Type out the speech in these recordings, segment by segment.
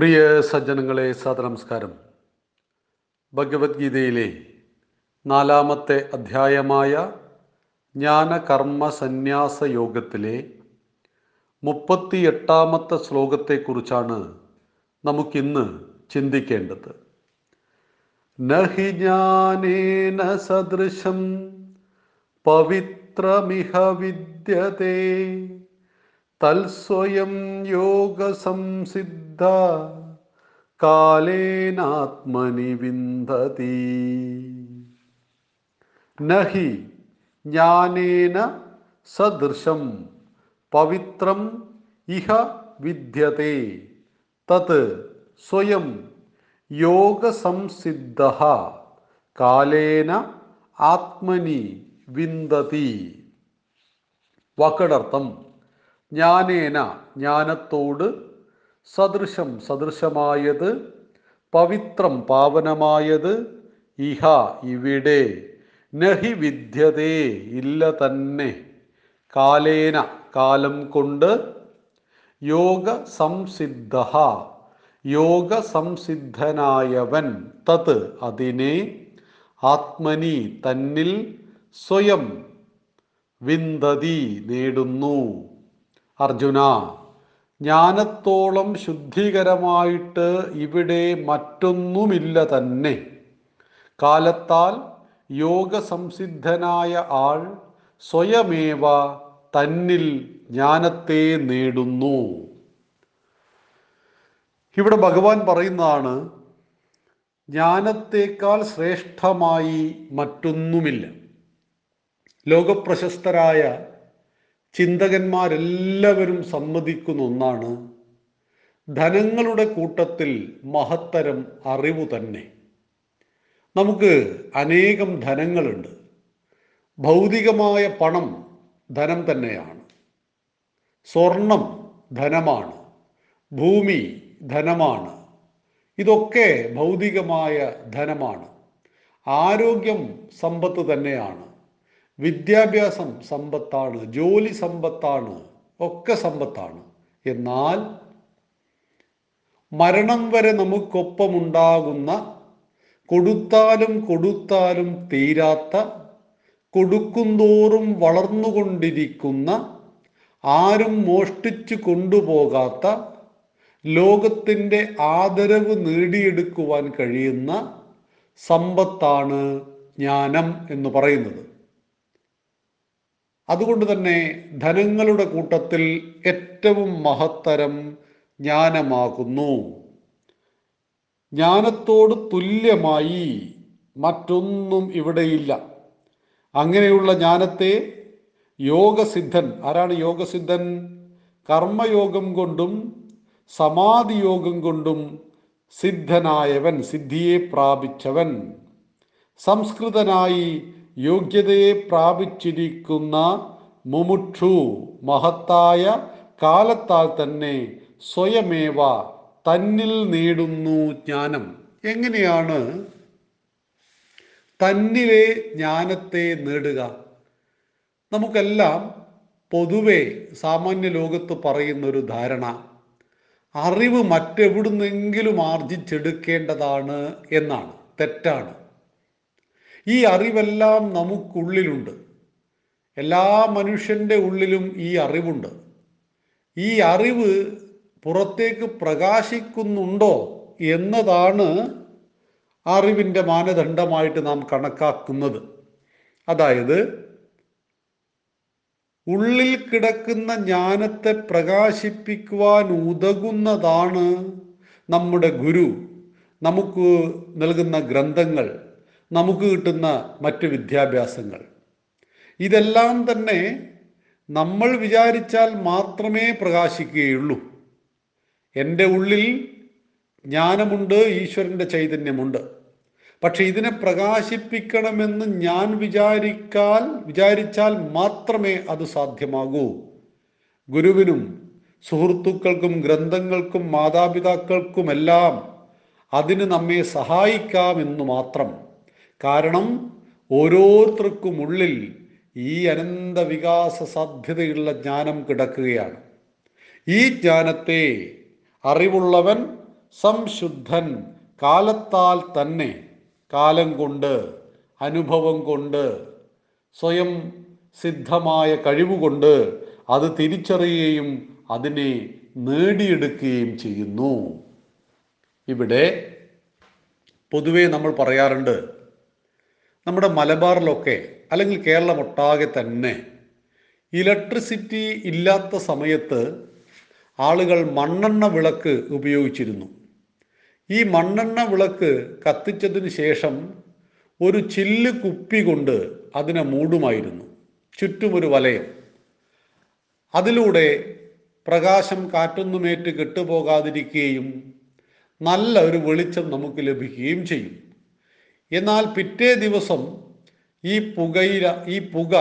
പ്രിയ സജ്ജനങ്ങളെ, സദനമസ്കാരം. ഭഗവത്ഗീതയിലെ 4-ാമത്തെ അധ്യായമായ ജ്ഞാനകർമ്മ സന്യാസ യോഗത്തിലെ 38-ാമത്തെ ശ്ലോകത്തെക്കുറിച്ചാണ് നമുക്കിന്ന് ചിന്തിക്കേണ്ടത്. നഹി ജ്ഞാനേന സദൃശം പവിത്രമിഹ വിദ്യതേ തൽസ്വയം യോഗസംസിദ്ധ കാലേനാത്മനി വിന്ദതി. നഹി ജ്ഞാനേന സദൃശം പവിത്രം ഇഹ വിദ്യതേ തത് സ്വയം യോഗസംസിദ്ധ കാലേന ആത്മനി വിന്ദതി. വാക്കടർത്ഥം: ജ്ഞാനേന ജ്ഞാനത്തോട്, സദൃശം സദൃശമായത്, പവിത്രം പാവനമായത്, ഇഹ ഇവിടെ, നഹി വിദ്യതേ ഇല്ല തന്നെ, കാലേന കാലം കൊണ്ട്, യോഗ സംസിദ്ധ യോഗ സംസിദ്ധനായവൻ, തത് അതിനെ, ആത്മനി തന്നിൽ, സ്വയം വിന്ദതി നേടുന്നു. അർജുന, ജ്ഞാനത്തോളം ശുദ്ധീകരമായിട്ട് ഇവിടെ മറ്റൊന്നുമില്ല തന്നെ. കാലത്താൽ യോഗസംസിദ്ധനായ ആൾ സ്വയമേവ തന്നിൽ ജ്ഞാനത്തെ നേടുന്നു. ഇവിടെ ഭഗവാൻ പറയുന്നതാണ്, ജ്ഞാനത്തേക്കാൾ ശ്രേഷ്ഠമായി മറ്റൊന്നുമില്ല. ലോകപ്രശസ്തരായ ചിന്തകന്മാരെല്ലാവരും സമ്മതിക്കുന്ന ഒന്നാണ്, ധനങ്ങളുടെ കൂട്ടത്തിൽ മഹത്തരം അറിവ് തന്നെ. നമുക്ക് അനേകം ധനങ്ങളുണ്ട്. ഭൗതികമായ പണം ധനം തന്നെയാണ്, സ്വർണം ധനമാണ്, ഭൂമി ധനമാണ്, ഇതൊക്കെ ഭൗതികമായ ധനമാണ്. ആരോഗ്യം സമ്പത്ത് തന്നെയാണ്, വിദ്യാഭ്യാസം സമ്പത്താണ്, ജോലി സമ്പത്താണ്, ഒക്കെ സമ്പത്താണ്. എന്നാൽ മരണം വരെ നമുക്കൊപ്പമുണ്ടാകുന്ന, കൊടുത്താലും കൊടുത്താലും തീരാത്ത, കൊടുക്കുന്തോറും വളർന്നുകൊണ്ടിരിക്കുന്ന, ആരും മോഷ്ടിച്ചു കൊണ്ടുപോകാത്ത, ലോകത്തിൻ്റെ ആദരവ് നേടിയെടുക്കുവാൻ കഴിയുന്ന സമ്പത്താണ് ജ്ഞാനം എന്ന് പറയുന്നത്. അതുകൊണ്ട് തന്നെ ധനങ്ങളുടെ കൂട്ടത്തിൽ ഏറ്റവും മഹത്തരം ജ്ഞാനമാകുന്നു. ജ്ഞാനത്തോട് തുല്യമായി മറ്റൊന്നും ഇവിടെയില്ല. അങ്ങനെയുള്ള ജ്ഞാനത്തെ യോഗസിദ്ധൻ, ആരാണ് യോഗസിദ്ധൻ? കർമ്മയോഗം കൊണ്ടും സമാധിയോഗം കൊണ്ടും സിദ്ധനായവൻ, സിദ്ധിയെ പ്രാപിച്ചവൻ, സംസ്കൃതനായി യോഗ്യതയെ പ്രാപിച്ചിരിക്കുന്ന മുമുക്ഷു, മഹത്തായ കാലത്താൽ തന്നെ സ്വയമേവ തന്നിൽ നേടുന്നു ജ്ഞാനം. എങ്ങനെയാണ് തന്നിലെ ജ്ഞാനത്തെ നേടുക? നമുക്കെല്ലാം പൊതുവെ സാമാന്യ ലോകത്ത് പറയുന്നൊരു ധാരണ, അറിവ് മറ്റെവിടുന്നെങ്കിലും ആർജിച്ചെടുക്കേണ്ടതാണ് എന്നാണ്. തെറ്റാണ്. ഈ അറിവെല്ലാം നമുക്കുള്ളിലുണ്ട്. എല്ലാ മനുഷ്യൻ്റെ ഉള്ളിലും ഈ അറിവുണ്ട്. ഈ അറിവ് പുറത്തേക്ക് പ്രകാശിക്കുന്നുണ്ടോ എന്നതാണ് അറിവിൻ്റെ മാനദണ്ഡമായിട്ട് നാം കണക്കാക്കുന്നത്. അതായത്, ഉള്ളിൽ കിടക്കുന്ന ജ്ഞാനത്തെ പ്രകാശിപ്പിക്കുവാൻ ഉതകുന്നതാണ് നമ്മുടെ ഗുരു, നമുക്ക് നൽകുന്ന ഗ്രന്ഥങ്ങൾ, നമുക്ക് കിട്ടുന്ന മറ്റ് വിദ്യാഭ്യാസങ്ങൾ. ഇതെല്ലാം തന്നെ നമ്മൾ വിചാരിച്ചാൽ മാത്രമേ പ്രകാശിക്കുകയുള്ളൂ. എൻ്റെ ഉള്ളിൽ ജ്ഞാനമുണ്ട്, ഈശ്വരൻ്റെ ചൈതന്യമുണ്ട്. പക്ഷെ ഇതിനെ പ്രകാശിപ്പിക്കണമെന്ന് ഞാൻ വിചാരിച്ചാൽ മാത്രമേ അത് സാധ്യമാകൂ. ഗുരുവിനും സുഹൃത്തുക്കൾക്കും ഗ്രന്ഥങ്ങൾക്കും മാതാപിതാക്കൾക്കുമെല്ലാം അതിന് നമ്മെ സഹായിക്കാമെന്ന് മാത്രം. കാരണം ഓരോരുത്തർക്കുമുള്ളിൽ ഈ അനന്ത വികാസ സാധ്യതയുള്ള ജ്ഞാനം കിടക്കുകയാണ്. ഈ ജ്ഞാനത്തെ അറിവുള്ളവൻ സംശുദ്ധൻ കാലത്താൽ തന്നെ, കാലം കൊണ്ട്, അനുഭവം കൊണ്ട്, സ്വയം സിദ്ധമായ കഴിവുകൊണ്ട് അത് തിരിച്ചറിയുകയും അതിനെ നേടിയെടുക്കുകയും ചെയ്യുന്നു. ഇവിടെ പൊതുവെ നമ്മൾ പറയാറുണ്ട്, നമ്മുടെ മലബാറിലൊക്കെ അല്ലെങ്കിൽ കേരളമൊട്ടാകെ തന്നെ ഇലക്ട്രിസിറ്റി ഇല്ലാത്ത സമയത്ത് ആളുകൾ മണ്ണെണ്ണ വിളക്ക് ഉപയോഗിച്ചിരുന്നു. ഈ മണ്ണെണ്ണ വിളക്ക് കത്തിച്ചതിന് ശേഷം ഒരു ചില്ല് കുപ്പി കൊണ്ട് അതിനെ മൂടുമായിരുന്നു, ചുറ്റുമൊരു വലയം. അതിലൂടെ പ്രകാശം കാറ്റൊന്നുമേറ്റ് കെട്ടുപോകാതിരിക്കുകയും നല്ല ഒരു വെളിച്ചം നമുക്ക് ലഭിക്കുകയും ചെയ്യും. എന്നാൽ പിറ്റേ ദിവസം ഈ പുക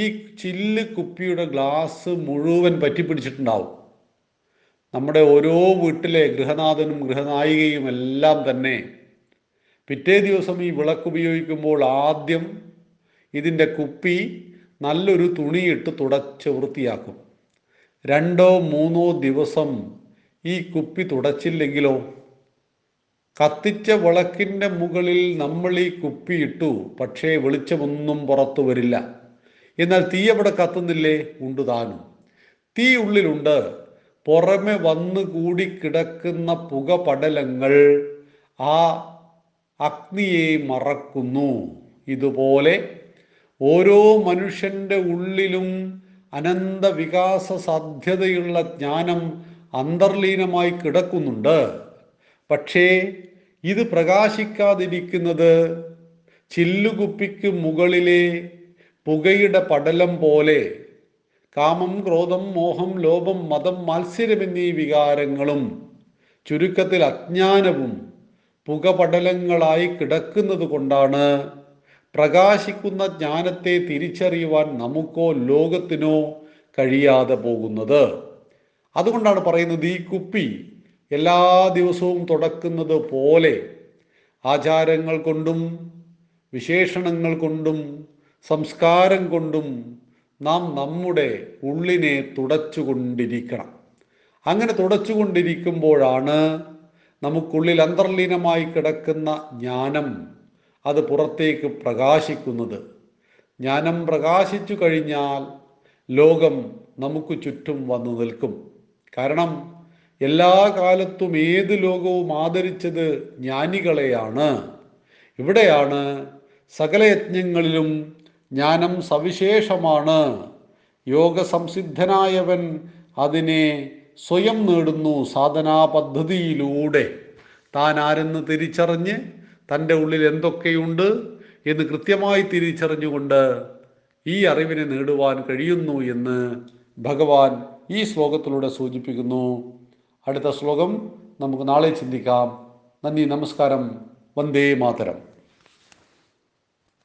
ഈ ചില്ല് കുപ്പിയുടെ ഗ്ലാസ് മുഴുവൻ പറ്റിപ്പിടിച്ചിട്ടുണ്ടാവും. നമ്മുടെ ഓരോ വീട്ടിലെ ഗൃഹനാഥനും ഗൃഹനായികയും എല്ലാം തന്നെ പിറ്റേ ദിവസം ഈ വിളക്ക് ഉപയോഗിക്കുമ്പോൾ ആദ്യം ഇതിൻ്റെ കുപ്പി നല്ലൊരു തുണിയിട്ട് തുടച്ച് വൃത്തിയാക്കും. 2-3 ദിവസം ഈ കുപ്പി തുടച്ചില്ലെങ്കിലോ, കത്തിച്ച വിളക്കിൻ്റെ മുകളിൽ നമ്മൾ ഈ കുപ്പി ഇട്ടു, പക്ഷേ വെളിച്ചമൊന്നും പുറത്തു വരില്ല. എന്നാൽ തീ അവിടെ കത്തുന്നില്ലേ? ഉണ്ട് താനും. തീ ഉള്ളിലുണ്ട്, പുറമെ വന്നു കൂടി കിടക്കുന്ന പുക പടലങ്ങൾ ആ അഗ്നിയെ മറക്കുന്നു. ഇതുപോലെ ഓരോ മനുഷ്യൻ്റെ ഉള്ളിലും അനന്ത വികാസ സാധ്യതയുള്ള ജ്ഞാനം അന്തർലീനമായി കിടക്കുന്നുണ്ട്. പക്ഷേ ഇത് പ്രകാശിക്കാതിരിക്കുന്നത് ചില്ലുകുപ്പിക്ക് മുകളിലെ പുകയുടെ പടലം പോലെ കാമം, ക്രോധം, മോഹം, ലോഭം, മദം, മത്സരം എന്നീ വികാരങ്ങളും ചുരുക്കത്തിൽ അജ്ഞാനവും പുകപടലങ്ങളായി കിടക്കുന്നത് കൊണ്ടാണ് പ്രകാശിക്കുന്ന ജ്ഞാനത്തെ തിരിച്ചറിയുവാൻ നമുക്കോ ലോകത്തിനോ കഴിയാതെ പോകുന്നത്. അതുകൊണ്ടാണ് പറയുന്നത്, ഈ കുപ്പി എല്ലാ ദിവസവും തുടക്കുന്നത് പോലെ ആചാരങ്ങൾ കൊണ്ടും വിശേഷണങ്ങൾ കൊണ്ടും സംസ്കാരം കൊണ്ടും നാം നമ്മുടെ ഉള്ളിനെ തുടച്ചുകൊണ്ടിരിക്കണം. അങ്ങനെ തുടച്ചുകൊണ്ടിരിക്കുമ്പോഴാണ് നമുക്കുള്ളിൽ അന്തർലീനമായി കിടക്കുന്ന ജ്ഞാനം അത് പുറത്തേക്ക് പ്രകാശിക്കുന്നത്. ജ്ഞാനം പ്രകാശിച്ചു കഴിഞ്ഞാൽ ലോകം നമുക്ക് ചുറ്റും വന്നു നിൽക്കും. കാരണം എല്ലാ കാലത്തും ഏത് ലോകവും ആദരിച്ചത് ജ്ഞാനികളെയാണ്. ഇവിടെയാണ് സകല യജ്ഞങ്ങളിലും ജ്ഞാനം സവിശേഷമാണ്. യോഗ സംസിദ്ധനായവൻ അതിനെ സ്വയം നേടുന്നു, സാധനാ പദ്ധതിയിലൂടെ. താൻ ആരെന്ന് തിരിച്ചറിഞ്ഞ് തൻ്റെ ഉള്ളിൽ എന്തൊക്കെയുണ്ട് എന്ന് കൃത്യമായി തിരിച്ചറിഞ്ഞുകൊണ്ട് ഈ അറിവിനെ നേടുവാൻ കഴിയുന്നു എന്ന് ഭഗവാൻ ഈ ശ്ലോകത്തിലൂടെ സൂചിപ്പിക്കുന്നു. അടുത്ത ശ്ലോകം നമുക്ക് നാളെ ചിന്തിക്കാം. നന്ദി, നമസ്കാരം. വന്ദേ മാതരം.